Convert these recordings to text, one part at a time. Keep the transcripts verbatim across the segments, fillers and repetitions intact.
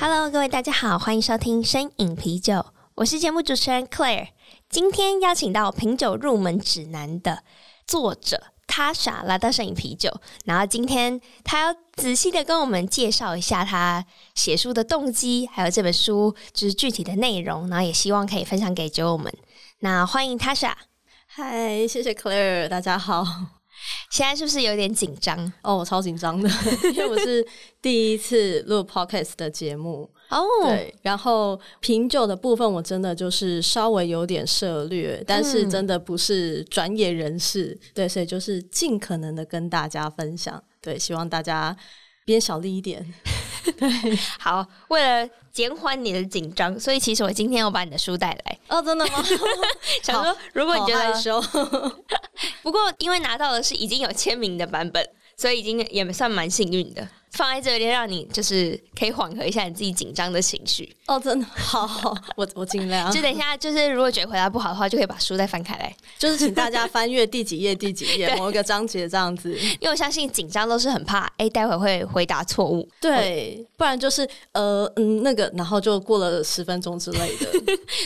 Hello， 各位大家好，欢迎收听《深饮啤酒》，我是节目主持人 Claire。今天邀请到《品酒入门指南》的作者 Tasha 来到《深饮啤酒》，然后今天他要仔细的跟我们介绍一下他写书的动机，还有这本书就是具体的内容，然后也希望可以分享给酒友们。那欢迎 Tasha。嗨，谢谢 Claire， 大家好。现在是不是有点紧张？哦，我超紧张的，因为我是第一次录 podcast 的节目哦。对，然后品酒的部分我真的就是稍微有点涉略，但是真的不是专业人士，嗯、对，所以就是尽可能的跟大家分享。对，希望大家边小力一点。对，好，为了减缓你的紧张，所以其实我今天我把你的书带来。哦，真的吗？想说如果你觉得不过因为拿到的是已经有签名的版本，所以已经也算蛮幸运的，放在这里让你就是可以缓和一下你自己紧张的情绪。哦，真的好，我我尽量。就等一下，就是如果觉得回答不好的话，就可以把书再翻开来，就是请大家翻阅第几页、第几页某一个章节这样子。因为我相信紧张都是很怕，哎、欸，待会会回答错误。对，不然就是呃嗯那个，然后就过了十分钟之类的。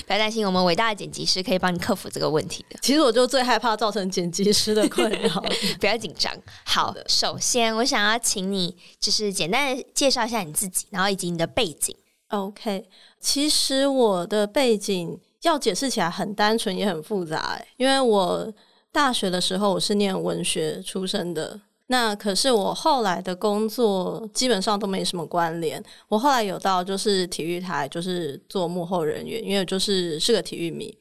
不要担心，我们伟大的剪辑师可以帮你克服这个问题的。其实我就最害怕造成剪辑师的困扰，不要紧张。好，首先我想要请你就是。就是简单的介绍一下你自己，然后以及你的背景。 OK， 其实我的背景要解释起来很单纯也很复杂，因为我大学的时候我是念文学出身的，那可是我后来的工作基本上都没什么关联。我后来有到就是体育台，就是做幕后人员，因为就是是个体育迷。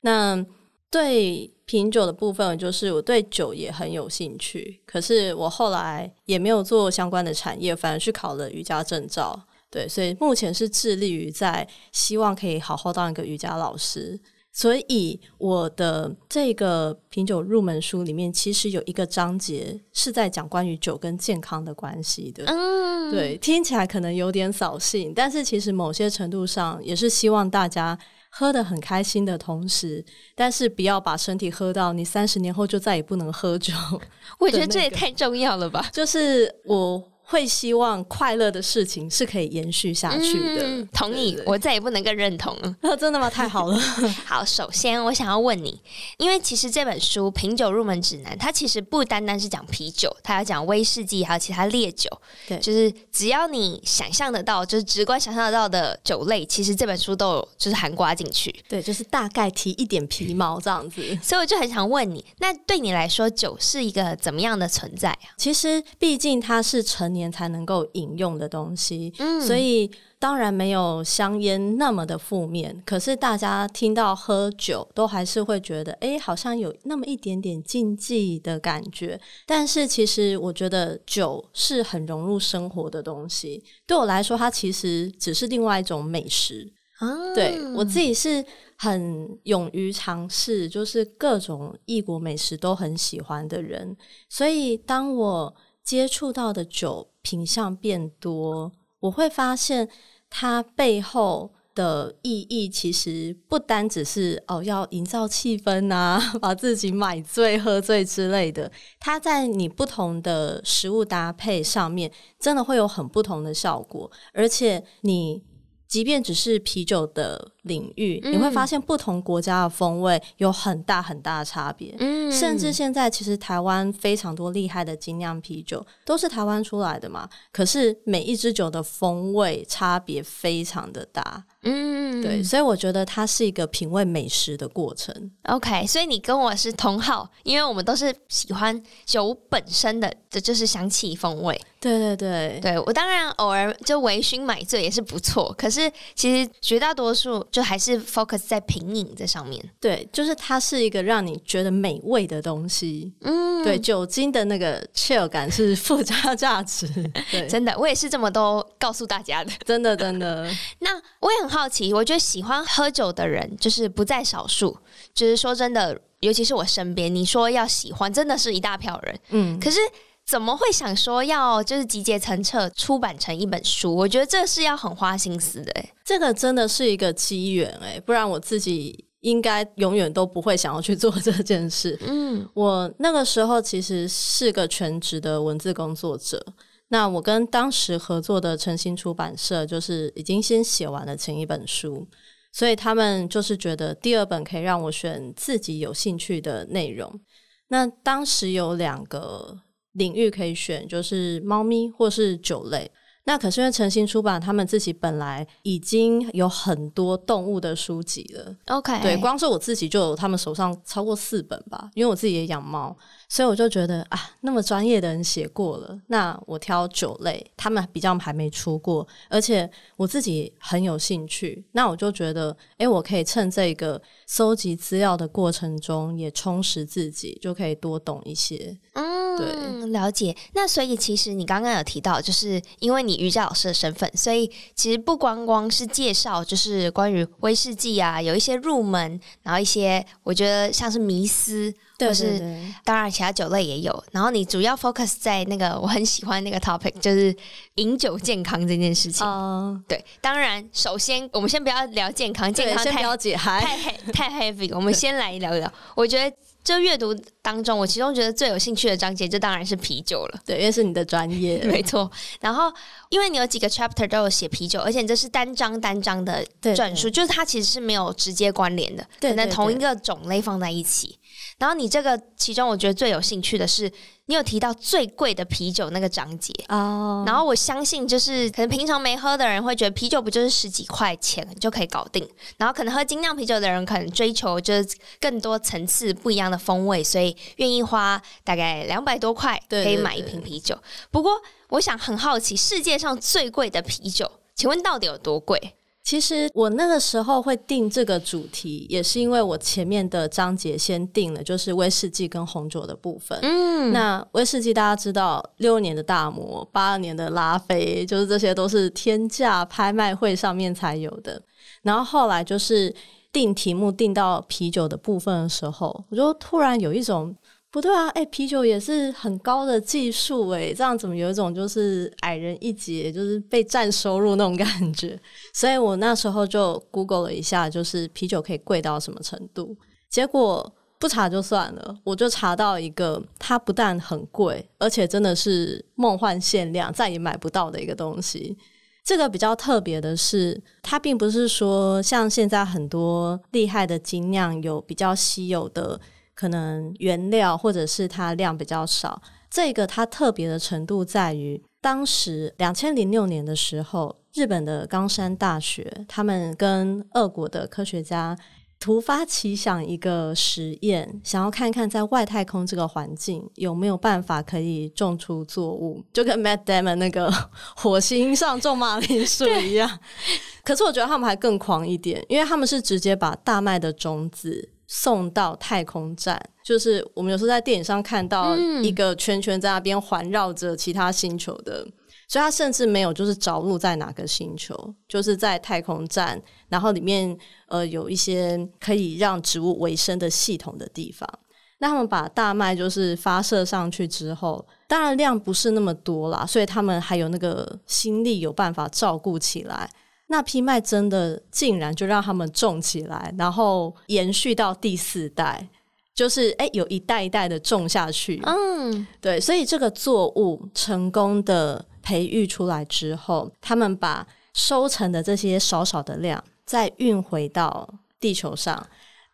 那对品酒的部分，就是我对酒也很有兴趣，可是我后来也没有做相关的产业，反而去考了瑜伽证照。对，所以目前是致力于在希望可以好好当一个瑜伽老师。所以我的这个品酒入门书里面其实有一个章节是在讲关于酒跟健康的关系的。嗯，对，听起来可能有点扫兴，但是其实某些程度上也是希望大家喝得很开心的同时，但是不要把身体喝到你三十年后就再也不能喝酒、那個、我觉得这也太重要了吧。就是我会希望快乐的事情是可以延续下去的、嗯、同意，對對對，我再也不能更认同了、啊、真的吗？太好了。好，首先我想要问你，因为其实这本书《品酒入门指南》它其实不单单是讲啤酒，它要讲威士忌还有其他烈酒，對，就是只要你想象得到，就是直观想象得到的酒类，其实这本书都有就是含括进去。对，就是大概提一点皮毛这样子。所以我就很想问你，那对你来说酒是一个怎么样的存在啊？其实毕竟它是成年年才能够饮用的东西、嗯、所以当然没有香烟那么的负面，可是大家听到喝酒都还是会觉得哎、欸，好像有那么一点点禁忌的感觉。但是其实我觉得酒是很融入生活的东西，对我来说它其实只是另外一种美食、啊、对，我自己是很勇于尝试就是各种异国美食都很喜欢的人，所以当我接触到的酒品项变多，我会发现它背后的意义其实不单只是哦要营造气氛啊，把自己买醉喝醉之类的，它在你不同的食物搭配上面真的会有很不同的效果。而且你即便只是啤酒的领域、嗯、你会发现不同国家的风味有很大很大的差别、嗯、甚至现在其实台湾非常多厉害的精酿啤酒都是台湾出来的嘛，可是每一支酒的风味差别非常的大。嗯，对，所以我觉得它是一个品味美食的过程。 OK， 所以你跟我是同好，因为我们都是喜欢酒本身的就是香气风味。对对对对，我当然偶尔就微醺买醉也是不错，可是其实绝大多数就还是 focus 在品饮这上面。对，就是它是一个让你觉得美味的东西。嗯，对，酒精的那个 chill 感是附加价值。对，真的，我也是这么都告诉大家的，真的真的。那我也很好奇，我觉得喜欢喝酒的人就是不在少数，就是说真的，尤其是我身边，你说要喜欢，真的是一大票人。嗯，可是怎么会想说要就是集结成册出版成一本书，我觉得这是要很花心思的、欸、这个真的是一个机缘、欸、不然我自己应该永远都不会想要去做这件事。嗯，我那个时候其实是个全职的文字工作者，那我跟当时合作的诚心出版社就是已经先写完了前一本书，所以他们就是觉得第二本可以让我选自己有兴趣的内容。那当时有两个领域可以选，就是猫咪或是酒类。那可是因为诚心出版他们自己本来已经有很多动物的书籍了， OK， 对，光是我自己就有他们手上超过四本吧，因为我自己也养猫，所以我就觉得啊，那么专业的人写过了，那我挑酒类，他们比较还没出过，而且我自己很有兴趣，那我就觉得哎，我可以趁这个搜集资料的过程中也充实自己，就可以多懂一些。嗯，对，了解。那所以其实你刚刚有提到，就是因为你瑜伽老师的身份，所以其实不光光是介绍就是关于威士忌啊，有一些入门，然后一些我觉得像是迷思，对对对，或是当然其他酒类也有，然后你主要 focus 在那个我很喜欢那个 topic， 就是饮酒健康这件事情、uh, 对，当然首先我们先不要聊健康，健康太解嗨 太, 太 heavy 我们先来聊一聊我觉得这阅读当中我其中觉得最有兴趣的章节就当然是啤酒了，对，因为是你的专业没错，然后因为你有几个 chapter 都有写啤酒，而且这是单章单章的转述，就是它其实是没有直接关联的，对对对，可能同一个种类放在一起。然后你这个其中我觉得最有兴趣的是你有提到最贵的啤酒那个章节、oh. 然后我相信就是可能平常没喝的人会觉得啤酒不就是十几块钱就可以搞定，然后可能喝精酿啤酒的人可能追求就是更多层次不一样的风味，所以愿意花大概两百多块可以买一瓶啤酒。对对对，不过我想很好奇世界上最贵的啤酒请问到底有多贵？其实我那个时候会定这个主题也是因为我前面的章节先定了就是威士忌跟红酒的部分。嗯，那威士忌大家知道六年的大摩，八年的拉菲，就是这些都是天价拍卖会上面才有的，然后后来就是定题目定到啤酒的部分的时候，我就突然有一种不对啊、欸、啤酒也是很高的技术耶、欸、这样怎么有一种就是矮人一截就是被占收入那种感觉，所以我那时候就 Google 了一下就是啤酒可以贵到什么程度，结果不查就算了，我就查到一个它不但很贵而且真的是梦幻限量再也买不到的一个东西。这个比较特别的是它并不是说像现在很多厉害的精酿有比较稀有的可能原料或者是它量比较少，这个它特别的程度在于当时二零零六年的时候日本的冈山大学他们跟俄国的科学家突发奇想一个实验，想要看看在外太空这个环境有没有办法可以种出作物，就跟 Matt Damon 那个火星上种马铃薯一样可是我觉得他们还更狂一点，因为他们是直接把大麦的种子送到太空站，就是我们有时候在电影上看到一个圈圈在那边环绕着其他星球的、嗯、所以它甚至没有就是着陆在哪个星球，就是在太空站，然后里面呃有一些可以让植物维生的系统的地方。那他们把大麦就是发射上去之后，当然量不是那么多啦，所以他们还有那个心力有办法照顾起来，那批麦真的竟然就让他们种起来，然后延续到第四代，就是哎、欸，有一代一代的种下去。嗯，对，所以这个作物成功的培育出来之后，他们把收成的这些少少的量再运回到地球上，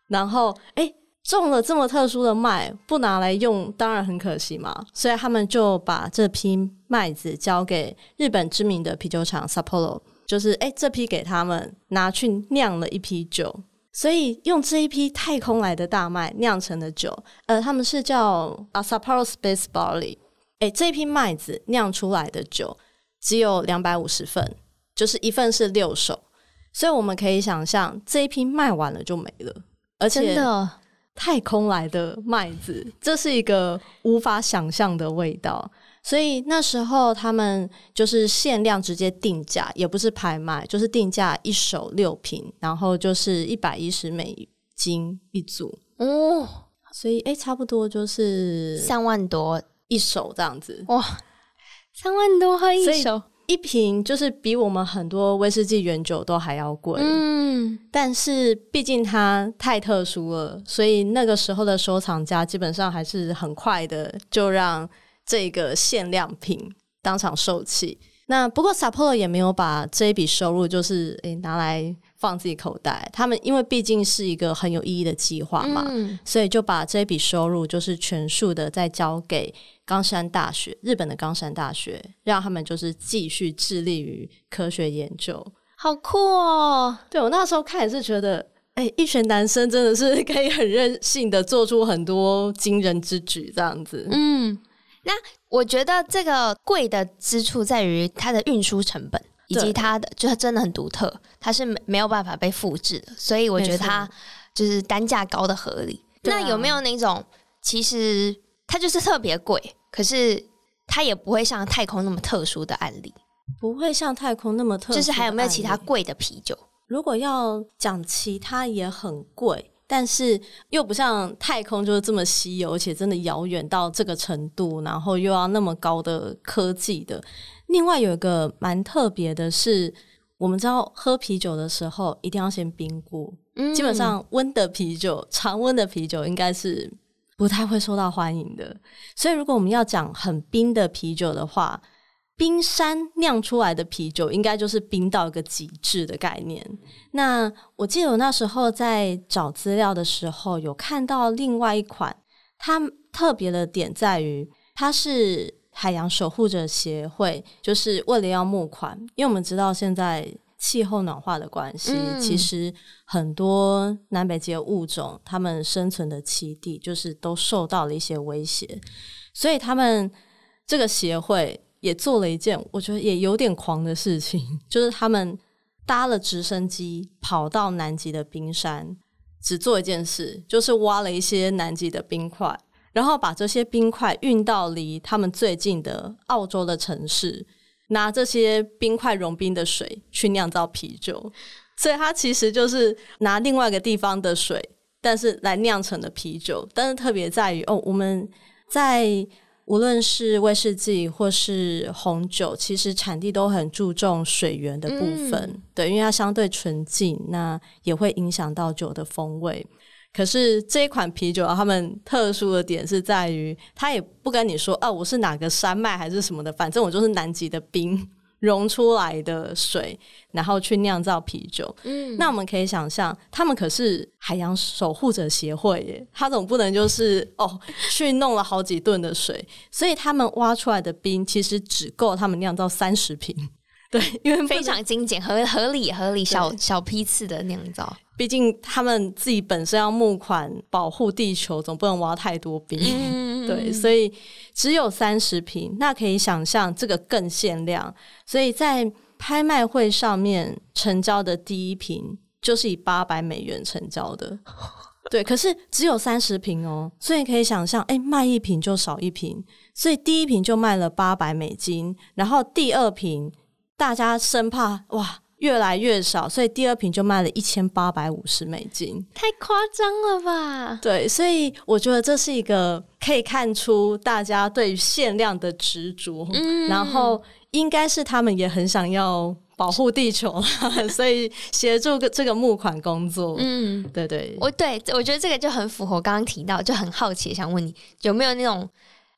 然后哎、欸，种了这么特殊的麦不拿来用当然很可惜嘛，所以他们就把这批麦子交给日本知名的啤酒厂 Sapporo，就是哎、欸，这批给他们拿去酿了一批酒，所以用这一批太空来的大麦酿成的酒，呃，他们是叫 Asparagus Space Barley， 哎、欸，这一批麦子酿出来的酒只有两百五十份，就是一份是六手，所以我们可以想象这一批卖完了就没了，而且真的太空来的麦子，这是一个无法想象的味道。所以那时候他们就是限量直接定价，也不是拍卖，就是定价一手六瓶，然后就是一百一十美金一组哦，所以哎，差不多就是三万多一手这样子。哇，三万多喝一手，一瓶就是比我们很多威士忌原酒都还要贵。嗯，但是毕竟它太特殊了，所以那个时候的收藏家基本上还是很快的就让这个限量品当场售罄。那不过 Sapporo 也没有把这一笔收入就是、欸、拿来放自己口袋，他们因为毕竟是一个很有意义的计划嘛、嗯、所以就把这一笔收入就是全数的再交给冈山大学，日本的冈山大学，让他们就是继续致力于科学研究。好酷哦！对，我那时候看也是觉得哎、欸，一群男生真的是可以很任性的做出很多惊人之举这样子。嗯，那我觉得这个贵的之处在于它的运输成本，以及它的就它真的很独特，它是没有办法被复制的，所以我觉得它就是单价高的合理。那有没有那种其实它就是特别贵，可是它也不会像太空那么特殊的案例？不会像太空那么特殊的案例，就是还有没有其他贵的啤酒？如果要讲其他也很贵，但是又不像太空就是这么稀有，而且真的遥远到这个程度，然后又要那么高的科技的。另外有一个蛮特别的是，我们知道喝啤酒的时候一定要先冰过、嗯、基本上温的啤酒，常温的啤酒应该是不太会受到欢迎的，所以如果我们要讲很冰的啤酒的话，冰山酿出来的啤酒应该就是冰到一个极致的概念。那我记得我那时候在找资料的时候有看到另外一款，它特别的点在于它是海洋守护者协会就是为了要募款，因为我们知道现在气候暖化的关系、嗯、其实很多南北极的物种他们生存的栖地就是都受到了一些威胁，所以他们这个协会也做了一件我觉得也有点狂的事情，就是他们搭了直升机跑到南极的冰山，只做一件事，就是挖了一些南极的冰块，然后把这些冰块运到离他们最近的澳洲的城市，拿这些冰块融冰的水去酿造啤酒，所以它其实就是拿另外一个地方的水但是来酿成的啤酒。但是特别在于哦，我们在无论是威士忌或是红酒其实产地都很注重水源的部分、嗯、对，因为它相对纯净，那也会影响到酒的风味。可是这一款啤酒他们特殊的点是在于他也不跟你说啊，我是哪个山脉还是什么的，反正我就是南极的冰融出来的水然后去酿造啤酒、嗯、那我们可以想象他们可是海洋守护者协会耶，他总不能就是哦去弄了好几吨的水，所以他们挖出来的冰其实只够他们酿造三十瓶，对，因为非常精简，合合理合理小小批次的酿造，毕竟他们自己本身要募款保护地球，总不能挖太多冰、嗯、对，所以只有三十瓶，那可以想象这个更限量。所以在拍卖会上面成交的第一瓶就是以八百美元成交的，对，可是只有三十瓶哦，所以可以想象哎、欸，卖一瓶就少一瓶，所以第一瓶就卖了八百美金，然后第二瓶大家生怕哇越来越少，所以第二瓶就卖了一千八百五十美金，太夸张了吧？对，所以我觉得这是一个可以看出大家对于限量的执着、嗯、然后应该是他们也很想要保护地球所以协助这个募款工作。嗯，对对，我对我觉得这个就很符合刚刚提到，就很好奇想问你有没有那种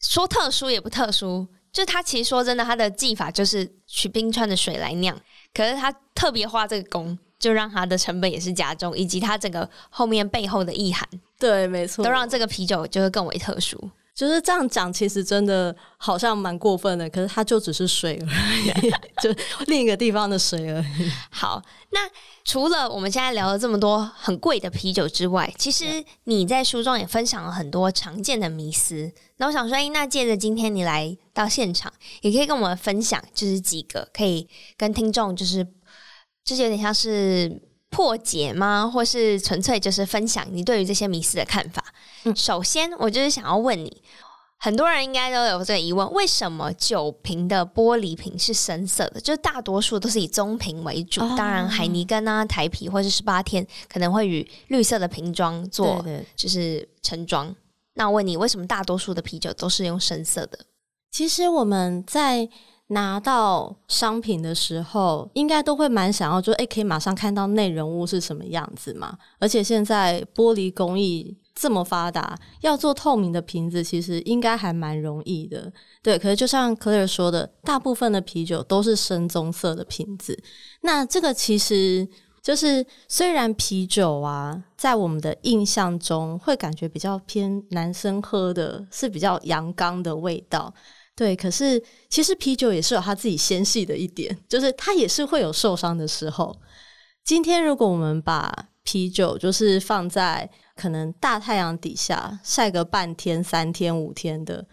说特殊也不特殊，就他其实说真的他的技法就是取冰川的水来酿，可是他特别花这个工，就让他的成本也是加重，以及他整个后面背后的意涵，对，没错，都让这个啤酒就会更为特殊。就是这样讲其实真的好像蛮过分的，可是它就只是水而已就另一个地方的水而已。好，那除了我们现在聊了这么多很贵的啤酒之外，其实你在书中也分享了很多常见的迷思，那我想说、欸、那借着今天你来到现场也可以跟我们分享，就是几个可以跟听众就是就是有点像是破解吗？或是纯粹就是分享你对于这些迷思的看法。嗯、首先我就是想要问你，很多人应该都有这个疑问，为什么酒瓶的玻璃瓶是深色的？就是大多数都是以棕瓶为主、哦、当然海尼根啊、台啤或是十八天可能会与绿色的瓶装做就是盛装。那我问你，为什么大多数的啤酒都是用深色的？其实我们在拿到商品的时候应该都会蛮想要就、欸、可以马上看到内容物是什么样子嘛。而且现在玻璃工艺这么发达，要做透明的瓶子其实应该还蛮容易的。对，可是就像 Claire 说的，大部分的啤酒都是深棕色的瓶子。那这个其实就是虽然啤酒啊在我们的印象中会感觉比较偏男生喝的是比较阳刚的味道，对，可是其实啤酒也是有它自己纤细的一点，就是它也是会有受伤的时候。今天如果我们把啤酒就是放在可能大太阳底下晒个半天三天五天的，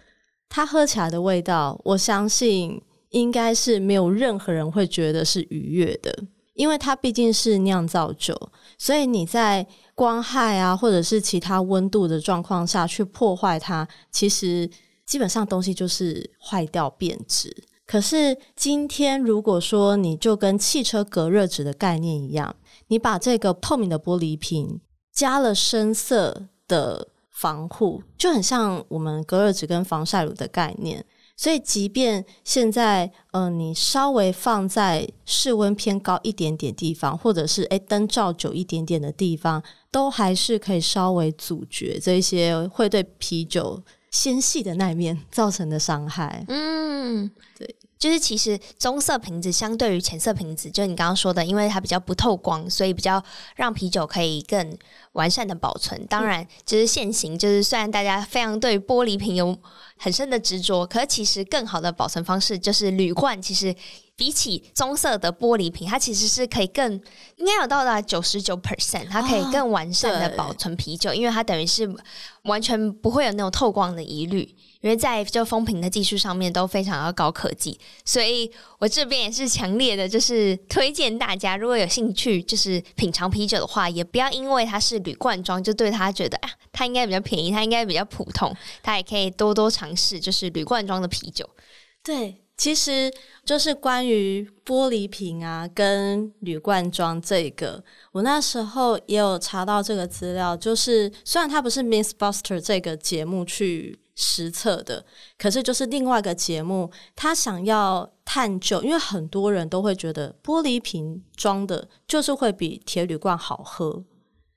它喝起来的味道我相信应该是没有任何人会觉得是愉悦的，因为它毕竟是酿造酒，所以你在光害啊或者是其他温度的状况下去破坏它，其实基本上东西就是坏掉变质。可是今天如果说你就跟汽车隔热纸的概念一样，你把这个透明的玻璃瓶加了深色的防护，就很像我们隔热纸跟防晒乳的概念。所以即便现在呃，你稍微放在室温偏高一点点地方，或者是诶灯照久一点点的地方，都还是可以稍微阻绝这些会对啤酒纤细的那一面造成的伤害。嗯，对，就是其实棕色瓶子相对于浅色瓶子，就你刚刚说的，因为它比较不透光，所以比较让啤酒可以更完善的保存。当然就是现行，就是虽然大家非常对玻璃瓶有很深的执着，可是其实更好的保存方式就是铝罐，其实比起棕色的玻璃瓶它其实是可以更应该有到达 百分之九十九 它可以更完善的保存啤酒、哦、因为它等于是完全不会有那种透光的疑虑，因为在就封瓶的技术上面都非常要高科技。所以我这边也是强烈的就是推荐大家，如果有兴趣就是品尝啤酒的话，也不要因为它是铝罐装就对它觉得啊，它应该比较便宜，它应该比较普通，它也可以多多尝试就是铝罐装的啤酒。对，其实就是关于玻璃瓶啊跟铝罐装这个，我那时候也有查到这个资料，就是虽然它不是 Mythbuster 这个节目去实测的，可是就是另外一个节目他想要探究，因为很多人都会觉得玻璃瓶装的就是会比铁铝罐好喝，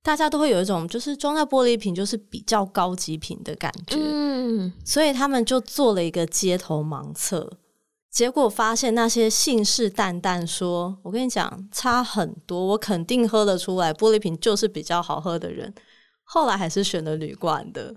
大家都会有一种就是装在玻璃瓶就是比较高级品的感觉、嗯、所以他们就做了一个街头盲测，结果发现那些信誓旦旦说我跟你讲差很多，我肯定喝得出来玻璃瓶就是比较好喝的人，后来还是选了铝罐的。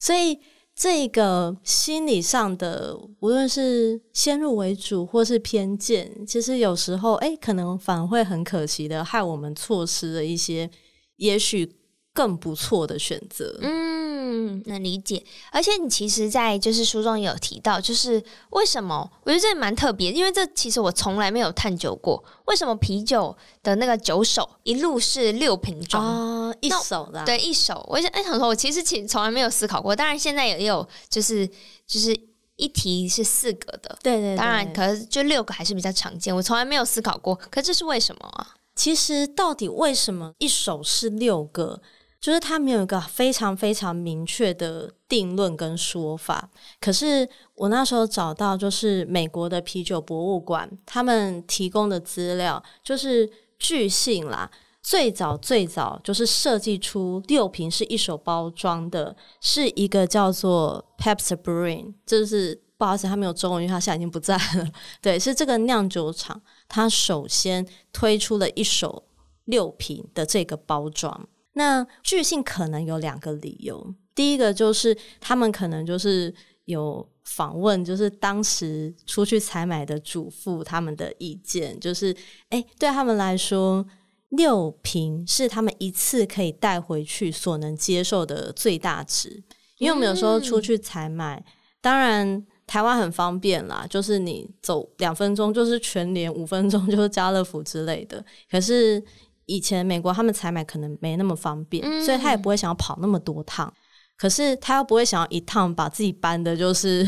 所以这个心理上的无论是先入为主或是偏见，其实有时候诶可能反而会很可惜的害我们错失了一些也许更不错的选择。嗯，能理解。而且你其实在就是书中也有提到，就是为什么我觉得这蛮特别，因为这其实我从来没有探究过，为什么啤酒的那个酒手一路是六瓶装、哦、一手的、啊、对，一手。我想说我其实从来没有思考过，当然现在也有就是就是一题是四个的，对对对，当然可是就六个还是比较常见，我从来没有思考过，可这是为什么啊？其实到底为什么一手是六个，就是它没有一个非常非常明确的定论跟说法。可是我那时候找到就是美国的啤酒博物馆他们提供的资料，就是据信啦，最早最早就是设计出六瓶是一手包装的是一个叫做 Pabst Brewing， 就是不好意思，他没有中文，因为他现在已经不在了。对，是这个酿酒厂他首先推出了一手六瓶的这个包装。那据信可能有两个理由，第一个就是他们可能就是有访问就是当时出去采买的主妇他们的意见，就是哎、欸，对他们来说六瓶是他们一次可以带回去所能接受的最大值。因为我们有时候出去采买、嗯、当然台湾很方便啦，就是你走两分钟就是全联，五分钟就是家乐福之类的，可是以前美国他们采买可能没那么方便、嗯、所以他也不会想要跑那么多趟，可是他又不会想要一趟把自己搬的就是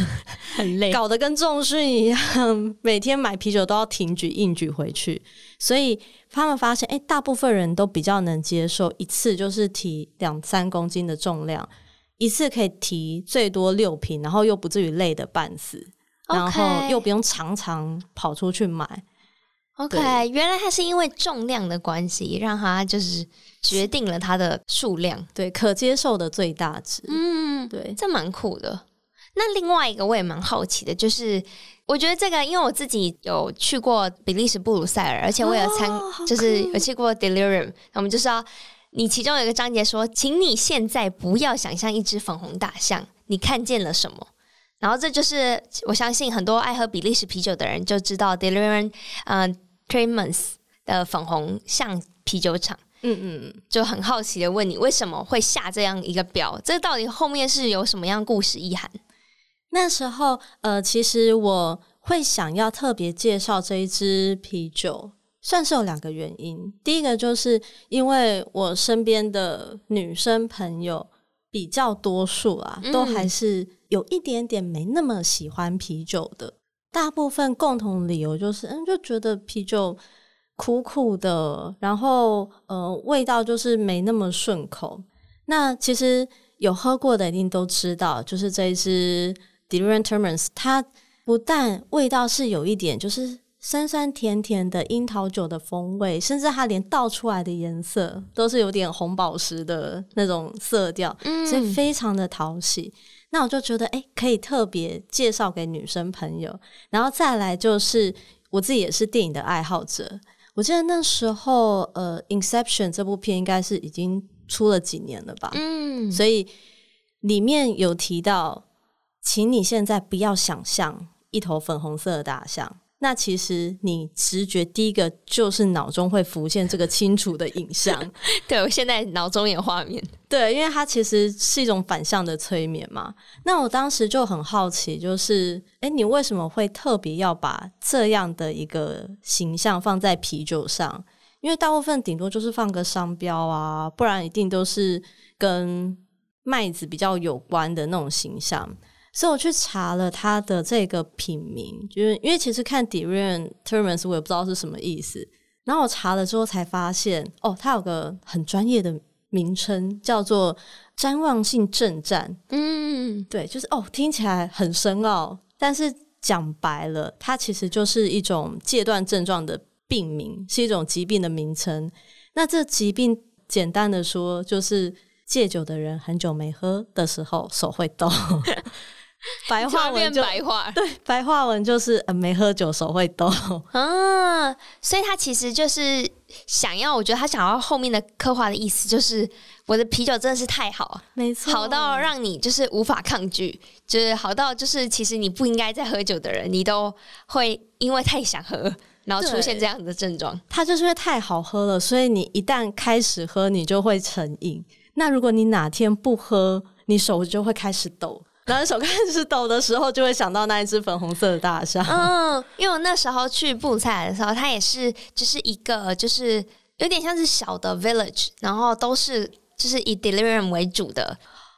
很累，搞得跟重训一样，每天买啤酒都要停举硬举回去，所以他们发现、欸、大部分人都比较能接受一次就是提两三公斤的重量，一次可以提最多六瓶，然后又不至于累得半死、okay. 然后又不用常常跑出去买。 OK， 原来他是因为重量的关系让他就是决定了它的数量，对，可接受的最大值。嗯，对，这蛮酷的。那另外一个我也蛮好奇的，就是我觉得这个因为我自己有去过比利时布鲁塞尔，而且我有参、哦、就是有去过 Delirium， 我们就说你其中有一个章节说，请你现在不要想象一只粉红大象，你看见了什么？然后这就是我相信很多爱喝比利时啤酒的人就知道 Delirium、呃、Tremens 的粉红象啤酒厂。嗯嗯，就很好奇的问你为什么会下这样一个标，这到底后面是有什么样故事意涵？那时候呃，其实我会想要特别介绍这一支啤酒算是有两个原因，第一个就是因为我身边的女生朋友比较多数啊、嗯、都还是有一点点没那么喜欢啤酒的，大部分共同理由就是嗯，就觉得啤酒苦苦的，然后呃，味道就是没那么顺口。那其实有喝过的一定都知道，就是这一支 Delirium Tremens， 它不但味道是有一点就是酸酸甜甜的樱桃酒的风味，甚至它连倒出来的颜色都是有点红宝石的那种色调、嗯、所以非常的讨喜。那我就觉得哎，可以特别介绍给女生朋友。然后再来就是我自己也是电影的爱好者，我记得那时候呃 Inception 这部片应该是已经出了几年了吧，嗯，所以里面有提到请你现在不要想象一头粉红色的大象，那其实你直觉第一个就是脑中会浮现这个清楚的影像对，我现在脑中有画面，对，因为它其实是一种反向的催眠嘛。那我当时就很好奇，就是哎，你为什么会特别要把这样的一个形象放在啤酒上？因为大部分顶多就是放个商标啊，不然一定都是跟麦子比较有关的那种形象。所以我去查了它的这个品名，就是因为其实看 Delirium Tremens 我也不知道是什么意思，然后我查了之后才发现哦，它有个很专业的名称叫做谵妄性震颤。嗯，对，就是哦，听起来很深奥，但是讲白了它其实就是一种戒断症状的病名，是一种疾病的名称。那这疾病简单的说就是戒酒的人很久没喝的时候手会抖白话文就白话，对，白话文就是、呃、没喝酒手会抖啊，所以他其实就是想要，我觉得他想要后面的刻画的意思就是我的啤酒真的是太好，没错，好到让你就是无法抗拒，就是好到就是其实你不应该再喝酒的人你都会因为太想喝然后出现这样的症状。他就是因为太好喝了，所以你一旦开始喝你就会成瘾，那如果你哪天不喝你手就会开始抖，然后手开始抖的时候就会想到那一只粉红色的大象。嗯，因为我那时候去布鲁塞尔的时候它也是就是一个就是有点像是小的 village， 然后都是就是以 delirium 为主的。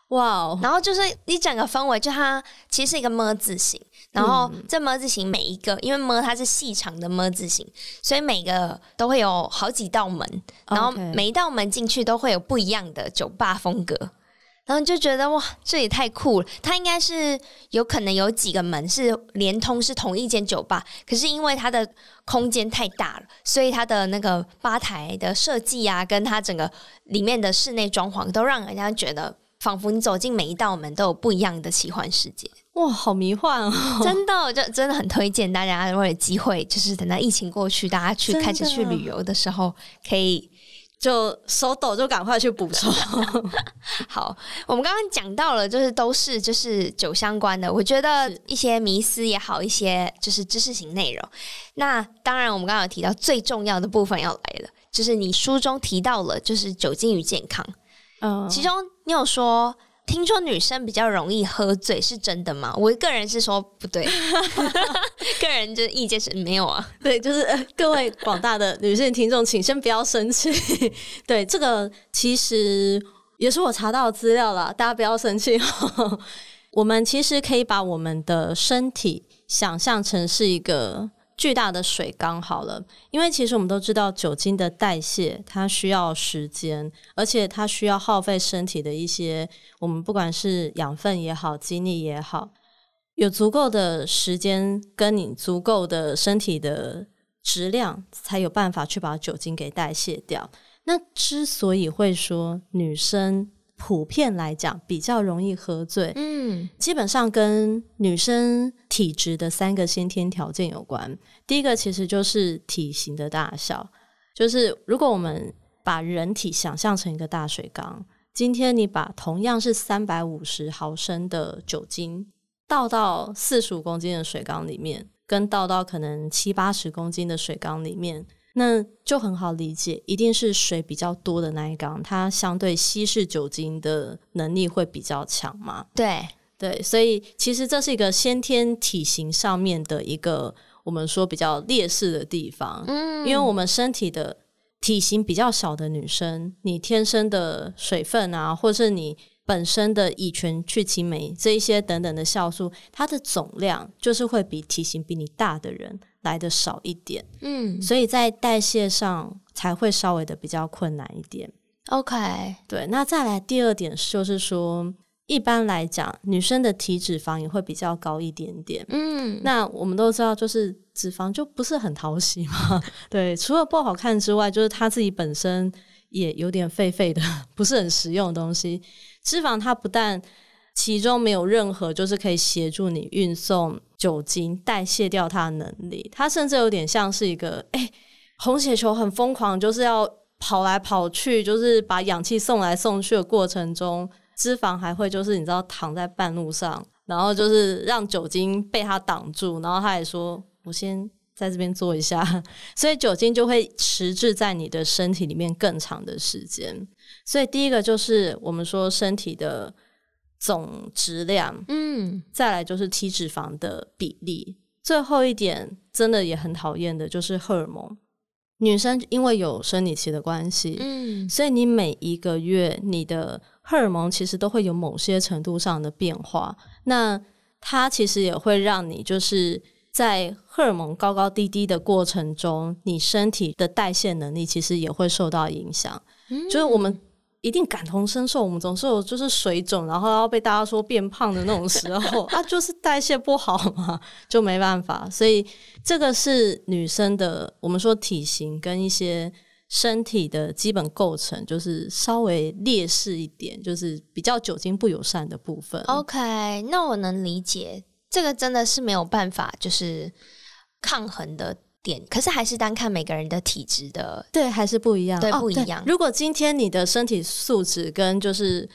哇、wow、然后就是一整个氛围就它其实是一个么字形，然后这么字形每一个因为么它是细长的么字形，所以每个都会有好几道门，然后每一道门进去都会有不一样的酒吧风格，然后就觉得哇这也太酷了。它应该是有可能有几个门是连通是同一间酒吧，可是因为它的空间太大了，所以它的那个吧台的设计啊跟它整个里面的室内装潢都让人家觉得仿佛你走进每一道门都有不一样的奇幻世界。哇好迷幻哦，真的，我就真的很推荐大家，如果有机会就是等到疫情过去大家去开始去旅游的时候可以就手抖就赶快去补充好，我们刚刚讲到了就是都是就是酒相关的，我觉得一些迷思也好一些就是知识型内容。那当然我们刚刚有提到最重要的部分要来了，就是你书中提到了就是酒精与健康、嗯、其中你有说听说女生比较容易喝醉，是真的吗？我个人是说不对个人就意见是没有啊。对，就是、呃、各位广大的女性听众请先不要生气对，这个其实也是我查到的资料啦，大家不要生气哦我们其实可以把我们的身体想象成是一个巨大的水缸好了，因为其实我们都知道酒精的代谢它需要时间，而且它需要耗费身体的一些我们不管是养分也好精力也好，有足够的时间跟你足够的身体的质量才有办法去把酒精给代谢掉。那之所以会说女生普遍来讲比较容易喝醉，嗯，基本上跟女生体质的三个先天条件有关。第一个其实就是体型的大小，就是如果我们把人体想象成一个大水缸，今天你把同样是三百五十毫升的酒精倒到四十五公斤的水缸里面，跟倒到可能七八十公斤的水缸里面，那就很好理解，一定是水比较多的那一缸它相对稀释酒精的能力会比较强嘛。对对，所以其实这是一个先天体型上面的一个我们说比较劣势的地方、嗯、因为我们身体的体型比较小的女生，你天生的水分啊或是你本身的乙醛去其酶这一些等等的酵素，它的总量就是会比体型比你大的人来的少一点，嗯，所以在代谢上才会稍微的比较困难一点。 OK， 对，那再来第二点就是说一般来讲女生的体脂肪也会比较高一点点，嗯，那我们都知道就是脂肪就不是很讨喜嘛对，除了不好看之外，就是她自己本身也有点废废的不是很实用的东西。脂肪它不但其中没有任何就是可以协助你运送酒精代谢掉它的能力，它甚至有点像是一个哎、欸，红血球很疯狂就是要跑来跑去，就是把氧气送来送去的过程中，脂肪还会就是你知道躺在半路上，然后就是让酒精被它挡住，然后它也说我先在这边坐一下，所以酒精就会迟滞在你的身体里面更长的时间。所以第一个就是我们说身体的总质量，嗯，再来就是体脂肪的比例，最后一点真的也很讨厌的就是荷尔蒙。女生因为有生理期的关系，嗯，所以你每一个月你的荷尔蒙其实都会有某些程度上的变化，那它其实也会让你就是在荷尔蒙高高低低的过程中，你身体的代谢能力其实也会受到影响、嗯、就是我们一定感同身受，我们总是有就是水肿然后要被大家说变胖的那种时候啊，就是代谢不好嘛，就没办法。所以这个是女生的我们说体型跟一些身体的基本构成就是稍微劣势一点，就是比较酒精不友善的部分。 OK， 那我能理解这个真的是没有办法就是抗衡的点，可是还是单看每个人的体质的，对，还是不一样，对，不一样、哦、如果今天你的身体素质跟就是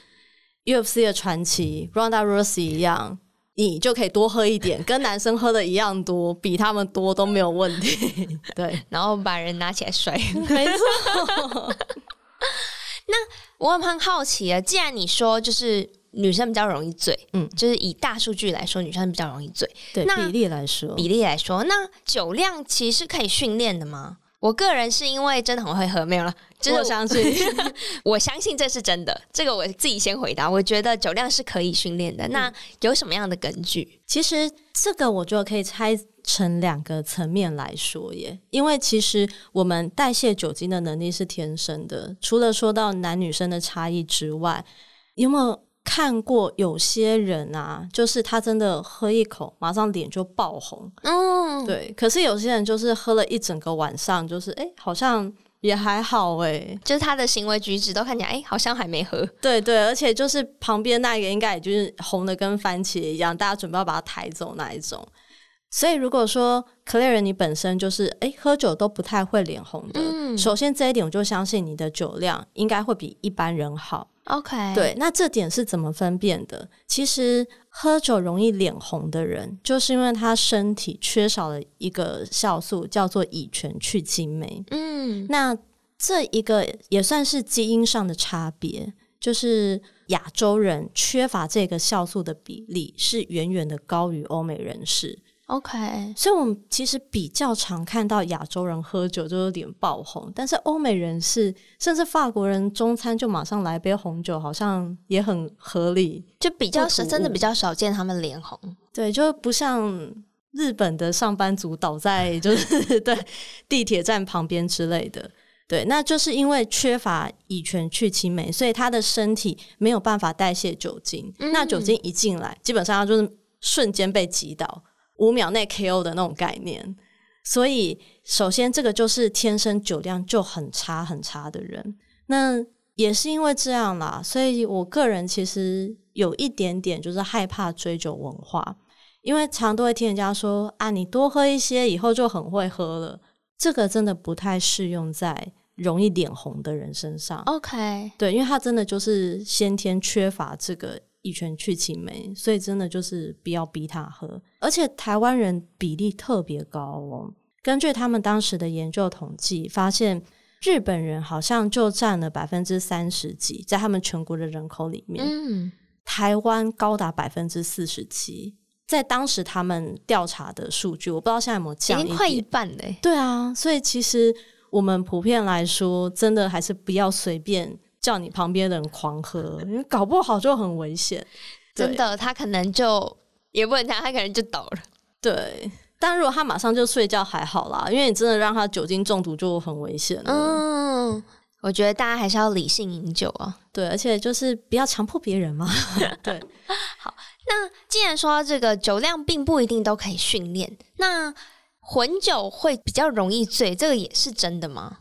U F C 的传奇 Ronda Rousey 一样，你就可以多喝一点跟男生喝的一样多比他们多都没有问题对，然后把人拿起来摔没错那我很好奇了，既然你说就是女生比较容易醉，嗯，就是以大数据来说女生比较容易醉，对，那比例来说比例来说那酒量其实是可以训练的吗？我个人是因为真的很会喝，没有了，就是、我相信我相信这是真的，这个我自己先回答，我觉得酒量是可以训练的、嗯、那有什么样的根据？其实这个我觉得可以拆成两个层面来说耶，因为其实我们代谢酒精的能力是天生的，除了说到男女生的差异之外，有没有看过有些人啊就是他真的喝一口马上脸就爆红，嗯，对，可是有些人就是喝了一整个晚上就是哎、欸，好像也还好哎、欸，就是他的行为举止都看起来哎、欸，好像还没喝，对对，而且就是旁边那个应该也就是红的跟番茄一样，大家准备要把他抬走那一种。所以如果说 Claire 你本身就是哎、欸、喝酒都不太会脸红的、嗯、首先这一点我就相信你的酒量应该会比一般人好。 OK， 对，那这点是怎么分辨的？其实喝酒容易脸红的人就是因为他身体缺少了一个酵素叫做乙醛去其酶，嗯，那这一个也算是基因上的差别，就是亚洲人缺乏这个酵素的比例是远远的高于欧美人士。OK， 所以我们其实比较常看到亚洲人喝酒就有点爆红，但是欧美人士甚至法国人中餐就马上来杯红酒，好像也很合理，就比较少，真的比较少见他们脸红。对，就不像日本的上班族倒在就是对地铁站旁边之类的。对，那就是因为缺乏乙醛去青酶，所以他的身体没有办法代谢酒精，嗯、那酒精一进来，基本上他就是瞬间被击倒。五秒内 K O 的那种概念，所以首先这个就是天生酒量就很差很差的人。那也是因为这样啦，所以我个人其实有一点点就是害怕追酒文化，因为常都会听人家说啊，你多喝一些以后就很会喝了，这个真的不太适用在容易脸红的人身上。 OK， 对，因为他真的就是先天缺乏这个乙醛去青酶，所以真的就是不要逼他喝。而且台湾人比例特别高哦，根据他们当时的研究统计发现，日本人好像就占了 百分之三十 几，在他们全国的人口里面，嗯、台湾高达 百分之四十七， 在当时他们调查的数据，我不知道现在有没有降一点，已经快一半了。对啊，所以其实我们普遍来说真的还是不要随便叫你旁边的人狂喝，因为搞不好就很危险。真的，他可能就也不能讲，他可能就倒了。对，但如果他马上就睡觉还好啦，因为你真的让他酒精中毒就很危险了。嗯，我觉得大家还是要理性饮酒啊。对，而且就是不要强迫别人嘛。对，好，那既然说到这个酒量并不一定都可以训练，那混酒会比较容易醉，这个也是真的吗？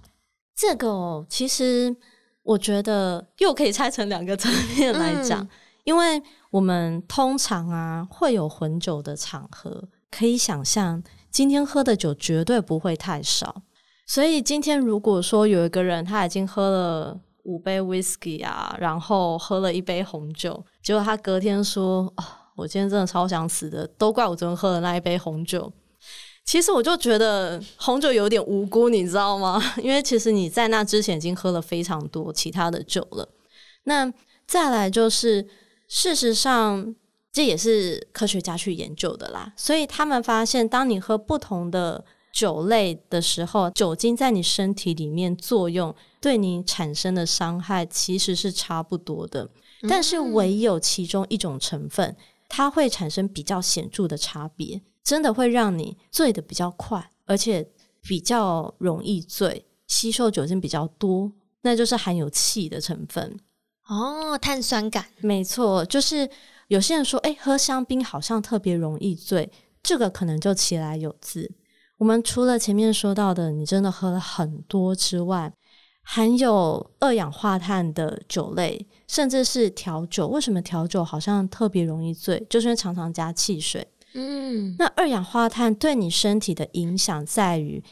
这个哦，其实我觉得又可以拆成两个层面来讲，嗯、因为我们通常啊会有混酒的场合，可以想象今天喝的酒绝对不会太少，所以今天如果说有一个人他已经喝了五杯 whisky 啊，然后喝了一杯红酒，结果他隔天说、哦、我今天真的超想死的，都怪我昨天喝了那一杯红酒。其实我就觉得红酒有点无辜，你知道吗？因为其实你在那之前已经喝了非常多其他的酒了。那再来就是事实上这也是科学家去研究的啦，所以他们发现当你喝不同的酒类的时候，酒精在你身体里面作用对你产生的伤害其实是差不多的，但是唯有其中一种成分它会产生比较显著的差别，真的会让你醉得比较快，而且比较容易醉，吸收酒精比较多，那就是含有气的成分。哦，碳酸感。没错，就是有些人说哎、欸，喝香槟好像特别容易醉，这个可能就其来有自。我们除了前面说到的你真的喝了很多之外，含有二氧化碳的酒类甚至是调酒，为什么调酒好像特别容易醉，就是因为常常加汽水。嗯，那二氧化碳对你身体的影响在于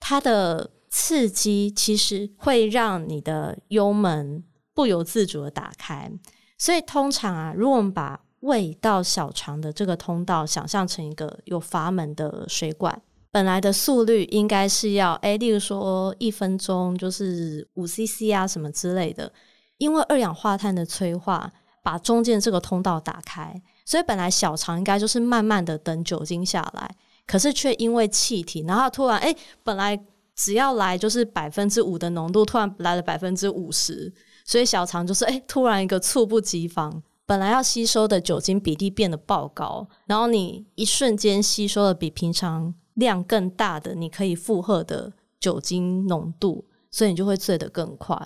它的刺激其实会让你的幽门不由自主的打开，所以通常啊，如果我们把胃到小肠的这个通道想象成一个有阀门的水管，本来的速率应该是要哎，例如说一分钟就是 五 C C 啊什么之类的，因为二氧化碳的催化把中间这个通道打开，所以本来小肠应该就是慢慢的等酒精下来，可是却因为气体，然后突然哎、欸，本来只要来就是 百分之五 的浓度，突然来了 百分之五十， 所以小肠就是哎、欸，突然一个猝不及防，本来要吸收的酒精比例变得爆高，然后你一瞬间吸收了比平常量更大的你可以负荷的酒精浓度，所以你就会醉得更快。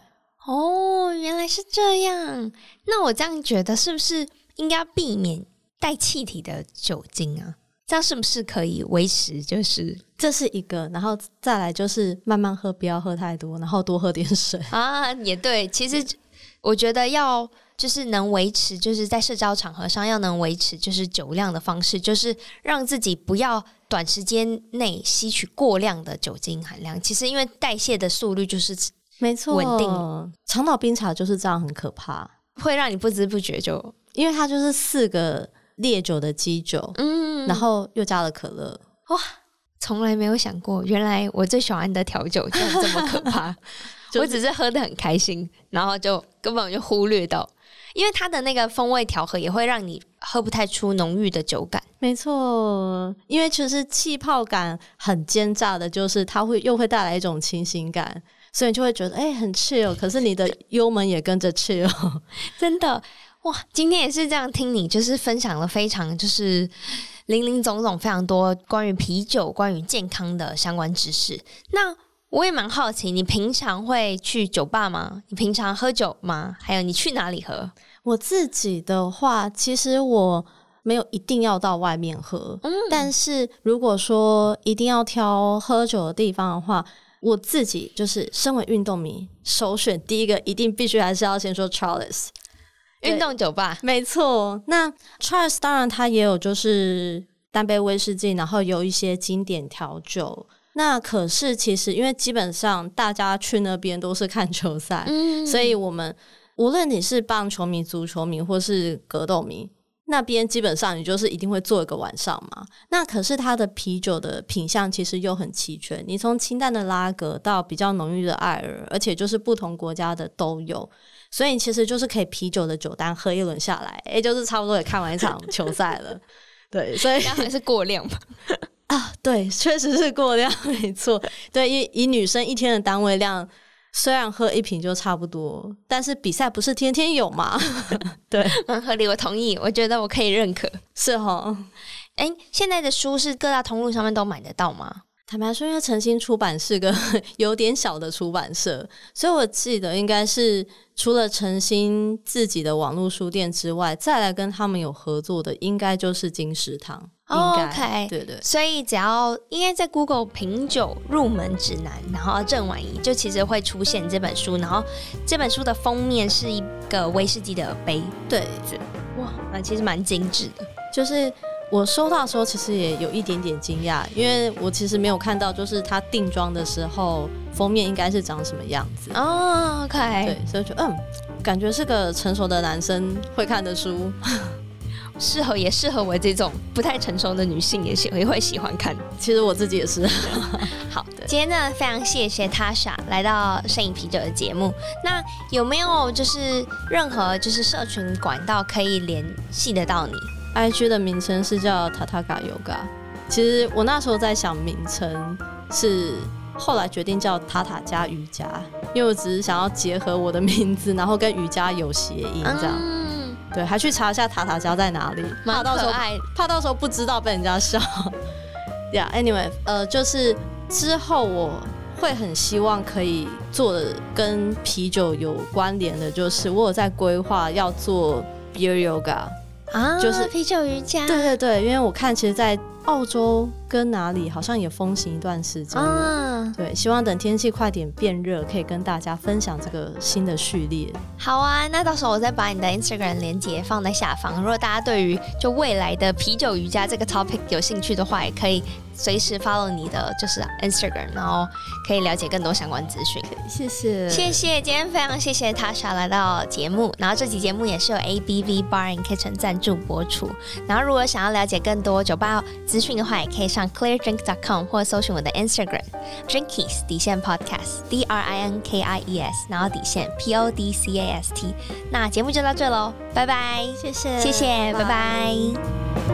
哦，原来是这样。那我这样觉得是不是应该避免带气体的酒精啊？这样是不是可以维持？就是这是一个，然后再来就是慢慢喝，不要喝太多，然后多喝点水啊。也对，其实我觉得要就是能维持，就是在社交场合上要能维持就是酒量的方式，就是让自己不要短时间内吸取过量的酒精含量。其实因为代谢的速率就是没错，稳定。长岛冰茶就是这样，很可怕，会让你不知不觉就。因为它就是四个烈酒的基酒，嗯，然后又加了可乐。哇，从来没有想过，原来我最喜欢的调酒就这么可怕。就是、我只是喝得很开心，然后就根本就忽略到，因为它的那个风味调和也会让你喝不太出浓郁的酒感。没错，因为其实气泡感很奸诈的，就是它会又会带来一种清新感，所以你就会觉得哎、欸、很 chill， 可是你的幽门也跟着 chill。 真的哇，今天也是这样听你就是分享了非常就是林林总总非常多关于啤酒关于健康的相关知识。那我也蛮好奇，你平常会去酒吧吗？你平常喝酒吗？还有你去哪里喝？我自己的话，其实我没有一定要到外面喝、嗯、但是如果说一定要挑喝酒的地方的话，我自己就是身为运动迷，首选第一个一定必须还是要先说 Charles 运动酒吧。没错，那 Charles 当然它也有就是单杯威士忌，然后有一些经典调酒。那可是其实因为基本上大家去那边都是看球赛、嗯、所以我们无论你是棒球迷足球迷或是格斗迷，那边基本上你就是一定会坐一个晚上嘛。那可是它的啤酒的品项其实又很齐全，你从清淡的拉格到比较浓郁的艾尔，而且就是不同国家的都有，所以其实就是可以啤酒的酒单喝一轮下来、欸、就是差不多也看完一场球赛了。对，所以还是过量吧。啊，对，确实是过量，没错。对，以以女生一天的单位量，虽然喝一瓶就差不多，但是比赛不是天天有嘛。对，蛮合理，我同意，我觉得我可以认可。是齁。哎，现在的书是各大通路上面都买得到吗？坦白说，因为诚心出版是个有点小的出版社，所以我记得应该是除了诚心自己的网络书店之外，再来跟他们有合作的应该就是金石堂。Oh, OK， 对对，所以只要应该在 Google 品酒入门指南，然后郑婉仪就其实会出现这本书，然后这本书的封面是一个威士忌的杯。对，哇，那其实蛮精致的。就是我收到的时候其实也有一点点惊讶，因为我其实没有看到就是它定妆的时候封面应该是长什么样子。哦、oh, OK， 对，所以就嗯，感觉是个成熟的男生会看的书。适合也适合我这种不太成熟的女性也也会喜欢看，其实我自己也是。好，今天真的非常谢谢 Tasha 来到摄影啤酒的节目。那有没有就是任何就是社群管道可以联系得到你？ I G 的名称是叫 Tataga Yoga， 其实我那时候在想名称是后来决定叫塔塔加瑜伽，因为我只是想要结合我的名字然后跟瑜伽有谐音这样、嗯，对，还去查一下塔塔家在哪里，怕到时候怕到时候不知道被人家笑。yeah, anyway， 呃，就是之后我会很希望可以做的跟啤酒有关联的，就是我有在规划要做 beer yoga 啊，就是啤酒瑜伽。对对对，因为我看其实，在澳洲跟哪里好像也风行一段时间了、啊、对，希望等天气快点变热可以跟大家分享这个新的序列。好啊，那到时候我再把你的 Instagram 连结放在下方，如果大家对于就未来的啤酒瑜伽这个 topic 有兴趣的话，也可以随时 follow 你的就是 Instagram， 然后可以了解更多相关资讯。谢谢谢谢，今天非常谢谢 Tasha 来到节目，然后这期节目也是由 A B V Bar and Kitchen 赞助播出，然后如果想要了解更多酒吧资讯的话，也可以上 clear drink dot com 或搜寻我的 Instagram drinkies 底线 podcast D R I N K I E S 然后底线 P O D C A S T。 那节目就到这咯，拜拜。谢谢谢谢，拜拜。